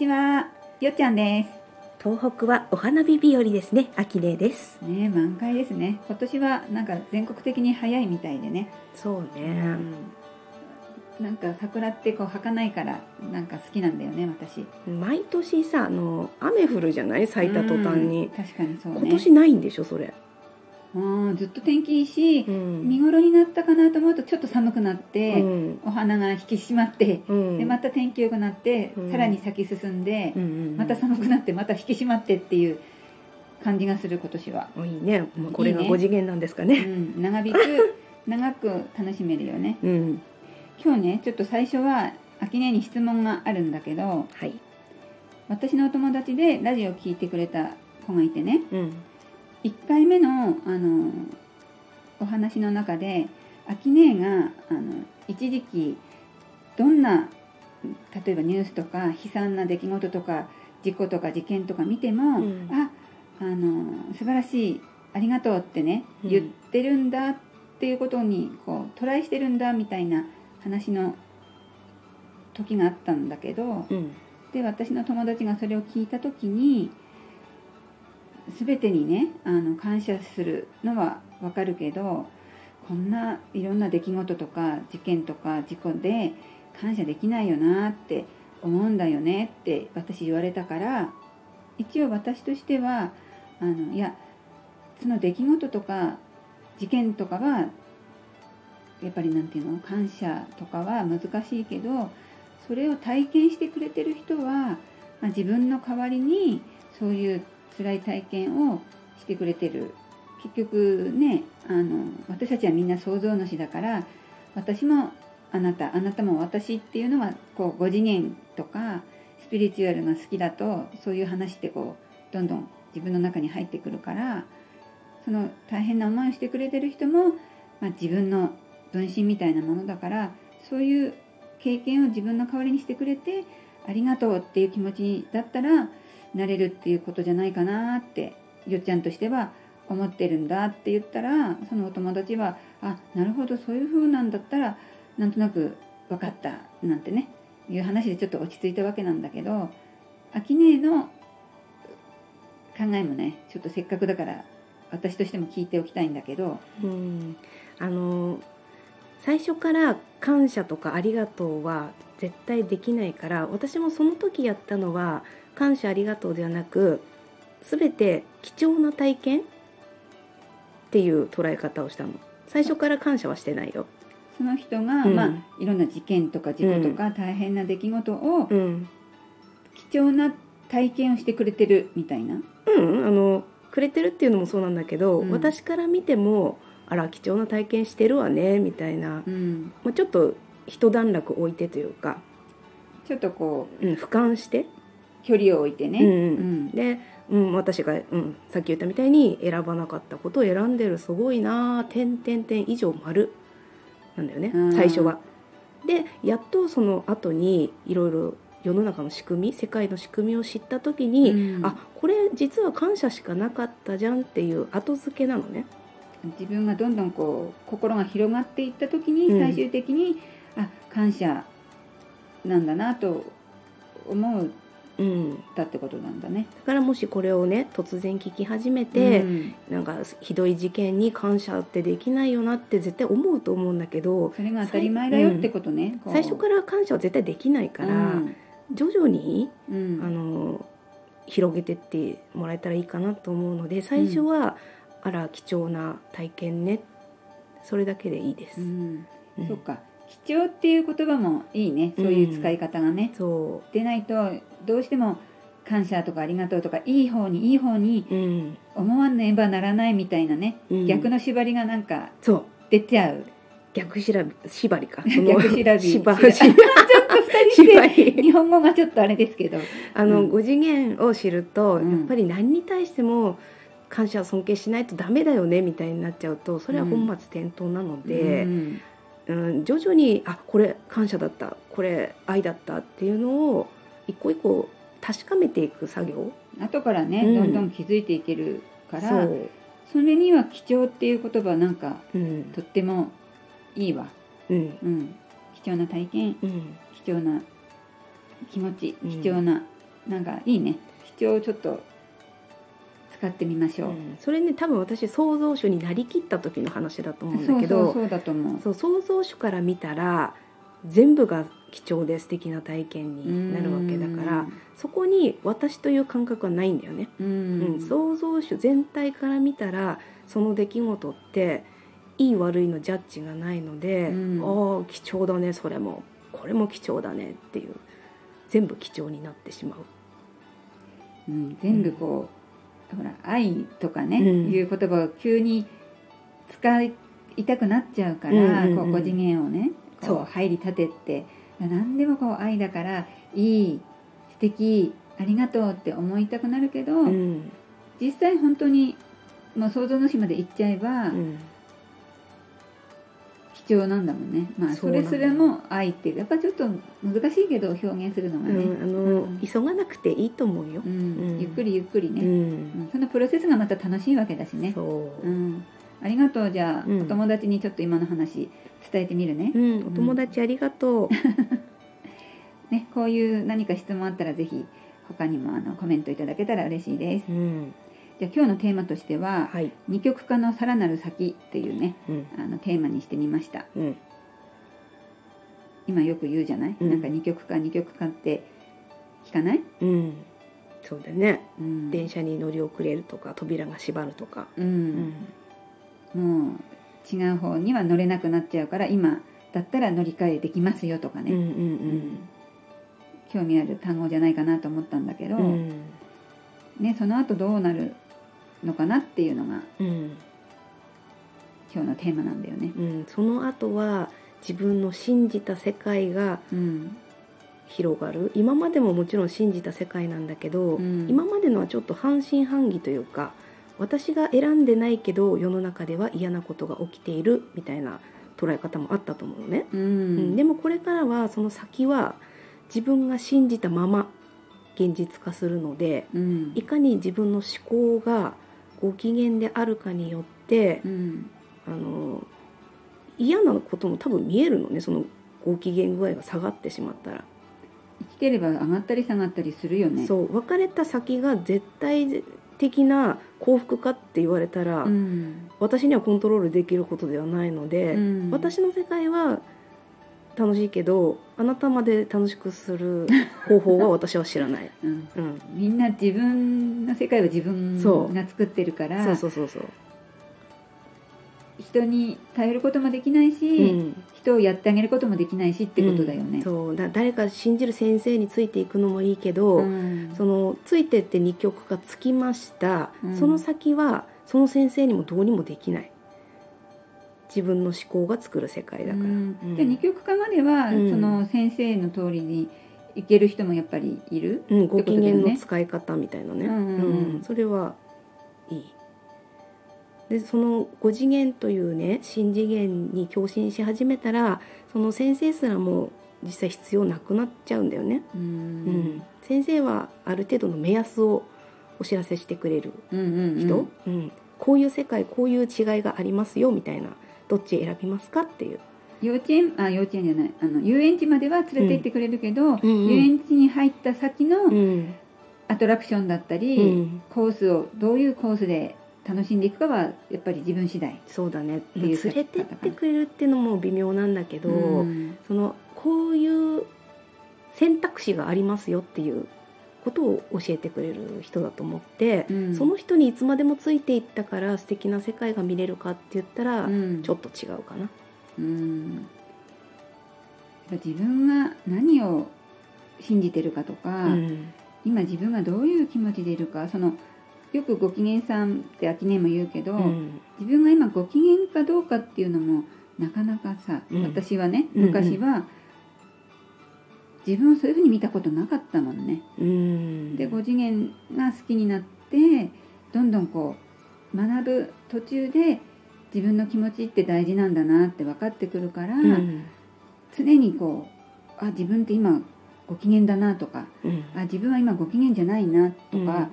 ちは、よっちゃんです。東北はお花火日和ですね。秋麗ですね。満開ですね。今年はなんか全国的に早いみたいでね。そうね、なんか桜ってこう儚いからなんか好きなんだよね、私。毎年さ、雨降るじゃない、咲いた途端に。確かにそうね。今年ないんでしょ、それ。ずっと天気いいし、見頃になったかなと思うとちょっと寒くなって、お花が引き締まって、でまた天気良くなって、さらに咲き進んで、また寒くなってまた引き締まってっていう感じがする、今年は。いいね。これが5次元なんですかね。長く楽しめるよね。今日ね、ちょっと最初は秋音に質問があるんだけど、はい、私のお友達でラジオ聞いてくれた子がいてね、1回目の、お話の中で秋音が一時期どんな、例えばニュースとか悲惨な出来事とか事故とか事件とか見ても、素晴らしい、ありがとうってね、言ってるんだっていうことにこうトライしてるんだみたいな話の時があったんだけど、で私の友達がそれを聞いた時に、全てにね感謝するのは分かるけど、こんないろんな出来事とか事件とか事故で感謝できないよなって思うんだよねって私言われたから、一応私としてはいや、その出来事とか事件とかはやっぱりなんていうの、感謝とかは難しいけど、それを体験してくれてる人は、自分の代わりにそういう辛い体験をしてくれてる。結局ね、私たちはみんな創造主だから、私もあなた、あなたも私っていうのはこう5次元とかスピリチュアルが好きだと、そういう話ってこうどんどん自分の中に入ってくるから、その大変な思いをしてくれてる人も、自分の分身みたいなものだから、そういう経験を自分の代わりにしてくれてありがとうっていう気持ちだったらなれるっていうことじゃないかなって、よっちゃんとしては思ってるんだって言ったら、そのお友達はなるほど、そういう風なんだったらなんとなく分かったなんてね、いう話でちょっと落ち着いたわけなんだけど、秋音の考えもね、ちょっとせっかくだから私としても聞いておきたいんだけど、最初から感謝とかありがとうは絶対できないから、私もその時やったのは感謝ありがとうではなく、全て貴重な体験っていう捉え方をしたの。最初から感謝はしてないよ。その人が、いろんな事件とか事故とか大変な出来事を、貴重な体験をしてくれてるみたいな。くれてるっていうのもそうなんだけど、私から見てもあら貴重な体験してるわねみたいな、ちょっと一段落置いてというか、ちょっとこう、俯瞰して距離を置いてね、で、私が、さっき言ったみたいに選ばなかったことを選んでる、すごいな以上丸なんだよね、最初は。でやっとその後にいろいろ世の中の仕組み、世界の仕組みを知った時に、これ実は感謝しかなかったじゃんっていう後付けなのね。自分がどんどんこう心が広がっていった時に、最終的に、感謝なんだなと思う、だってことなんだね。だからもしこれをね突然聞き始めて、なんかひどい事件に感謝ってできないよなって絶対思うと思うんだけど、それが当たり前だよってことね。最初から感謝は絶対できないから、徐々に、広げてってもらえたらいいかなと思うので、最初は、あら貴重な体験ね、それだけでいいです。そうか、貴重っていう言葉もいいね、そういう使い方がね、でないとどうしても感謝とかありがとうとかいい方に思わねばならないみたいなね、逆の縛りがなんか出ちゃう。逆しら縛りか。逆しらび。日本語がちょっとあれですけど、5次元を知ると、やっぱり何に対しても感謝を尊敬しないとダメだよねみたいになっちゃうと、それは本末転倒なので、徐々にこれ感謝だった、これ愛だったっていうのを一個一個確かめていく作業、後からね、どんどん気づいていけるから、 それには貴重っていう言葉なんか、とってもいいわ。貴重な体験、貴重な気持ち、貴重ななんかいいね、七調ちょっと使ってみましょう、うん、それね多分私創造主になりきった時の話だと思うんだけど、そうだと思う。そう、創造主から見たら全部が貴重で素敵な体験になるわけだから、そこに私という感覚はないんだよね、うん、創造主全体から見たらその出来事っていい悪いのジャッジがないので、ああ貴重だね、それもこれも貴重だねっていう、全部貴重になってしまう、うん、全部こう、ほら愛とかね、いう言葉を急に使いたくなっちゃうから、こう5次元をねこう入り立てって何でもこう愛だからいい素敵ありがとうって思いたくなるけど、実際本当にもう想像の島で行っちゃえば、貴重なんだもんね。まあそれすらも愛ってやっぱちょっと難しいけど表現するのがね、急がなくていいと思うよ、ゆっくりゆっくりね、そのプロセスがまた楽しいわけだしね。そう、ありがとう。じゃあ、お友達にちょっと今の話伝えてみるね、お友達ありがとうね、こういう何か質問あったらぜひ他にもコメントいただけたら嬉しいです、じゃあ今日のテーマとしては、二極化のさらなる先というね、テーマにしてみました、今よく言うじゃない、なんか二極化って聞かない、そうだね、電車に乗り遅れるとか扉が閉まるとか、もう違う方には乗れなくなっちゃうから今だったら乗り換えできますよとかね、興味ある単語じゃないかなと思ったんだけど、ね、その後どうなるのかなっていうのが、今日のテーマなんだよね、その後は自分の信じた世界が広がる。今までももちろん信じた世界なんだけど、今までのはちょっと半信半疑というか、私が選んでないけど世の中では嫌なことが起きているみたいな捉え方もあったと思うのね、でもこれからはその先は自分が信じたまま現実化するので、いかに自分の思考がご機嫌であるかによって、嫌なことも多分見えるのね。そのご機嫌具合が下がってしまったら生きてれば上がったり下がったりするよね。そう、別れた先が絶対的な幸福かって言われたら、私にはコントロールできることではないので、私の世界は楽しいけどあなたまで楽しくする方法は私は知らない、みんな自分の世界は自分が作ってるから、そう人に頼ることもできないし、人をやってあげることもできないしってことだよね、そうだ。誰か信じる先生についていくのもいいけど、そのついてって二極化つきました、その先はその先生にもどうにもできない、自分の思考が作る世界だから、じゃあ二極化までは、その先生の通りにいける人もやっぱりいる、ご機嫌の使い方みたいなね、それはいい。でその5次元というね新次元に共振し始めたら、その先生すらも実際必要なくなっちゃうんだよね。先生はある程度の目安をお知らせしてくれる人、こういう世界こういう違いがありますよみたいな、どっち選びますかっていう。幼稚園じゃない、遊園地までは連れて行ってくれるけど、遊園地に入った先のアトラクションだったり、コースをどういうコースで楽しんでいくかはやっぱり自分次第。そうだね、連れてってくれるっていうのも微妙なんだけど、そのこういう選択肢がありますよっていうことを教えてくれる人だと思って、その人にいつまでもついていったから素敵な世界が見れるかって言ったら、ちょっと違うかな、自分が何を信じてるかとか、今自分がどういう気持ちでいるか、そのよくご機嫌さんって秋音も言うけど、自分が今ご機嫌かどうかっていうのもなかなかさ、私はね昔は自分をそういうふうに見たことなかったもんね、で5次元が好きになってどんどんこう学ぶ途中で自分の気持ちって大事なんだなって分かってくるから、常にこう自分って今ご機嫌だなとか、自分は今ご機嫌じゃないなとか、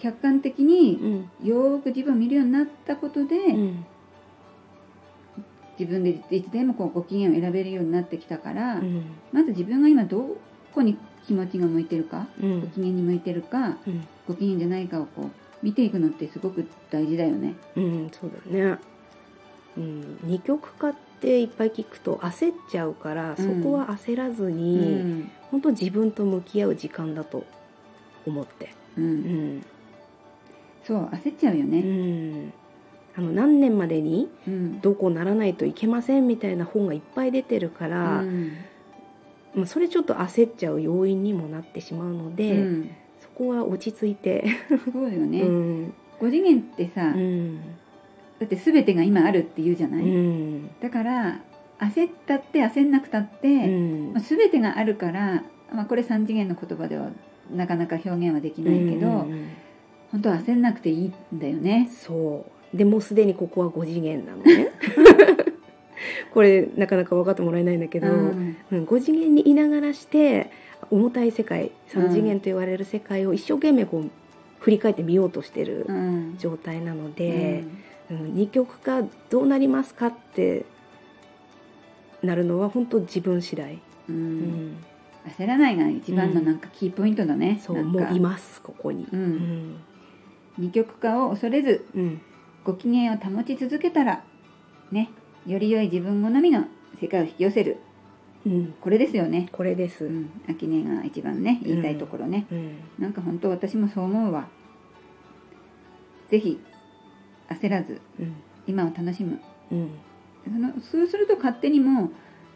客観的によく自分を見るようになったことで、自分でいつでもこうご機嫌を選べるようになってきたから、まず自分が今どこに気持ちが向いてるか、うん、ご機嫌に向いてるか、うん、ご機嫌じゃないかをこう見ていくのってすごく大事だよね。うん、そうだね。うん、二極化っていっぱい聞くと焦っちゃうから、うん、そこは焦らずに、うん、本当自分と向き合う時間だと思って、うんうん、そう焦っちゃうよね、うん、何年までにどうこうならないといけませんみたいな本がいっぱい出てるから、うんまあ、それちょっと焦っちゃう要因にもなってしまうので、うん、そこは落ち着いてそうよね、うん、5次元ってさ、うんだって全てが今あるって言うじゃない、うん、だから焦ったって焦んなくたって、うんまあ、全てがあるから、まあ、これ3次元の言葉ではなかなか表現はできないけど、うんうんうん、本当は焦んなくていいんだよね。そうでもうすでにここは5次元なのねこれなかなか分かってもらえないんだけど、うんうん、5次元にいながらして重たい世界3次元と言われる世界を一生懸命こう振り返ってみようとしてる状態なので、うんうん二極化どうなりますかってなるのは本当自分次第、うんうん、焦らないが一番のなんかキーポイントだね、うん、そうもういますここに、うんうん、二極化を恐れず、うん、ご機嫌を保ち続けたら、ね、より良い自分好みの世界を引き寄せる、うん、これですよね。これです、うん、秋音が一番ね言いたいところね、うんうん、なんか本当私もそう思うわ。ぜひ焦らず、うん、今を楽しむ、うん、そうすると勝手にも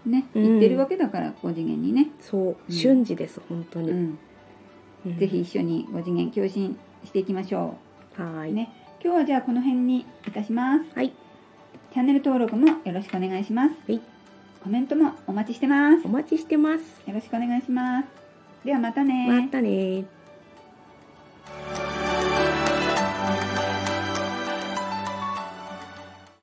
うね言ってるわけだから、うん、5次元にねそう、うん、瞬時です本当に、うんうん、ぜひ一緒に5次元共振していきましょう。はい、ね、今日はじゃあこの辺にいたします。はい、チャンネル登録もよろしくお願いします。はい、コメントもお待ちしてます。お待ちしてます。よろしくお願いします。ではまたね。またね。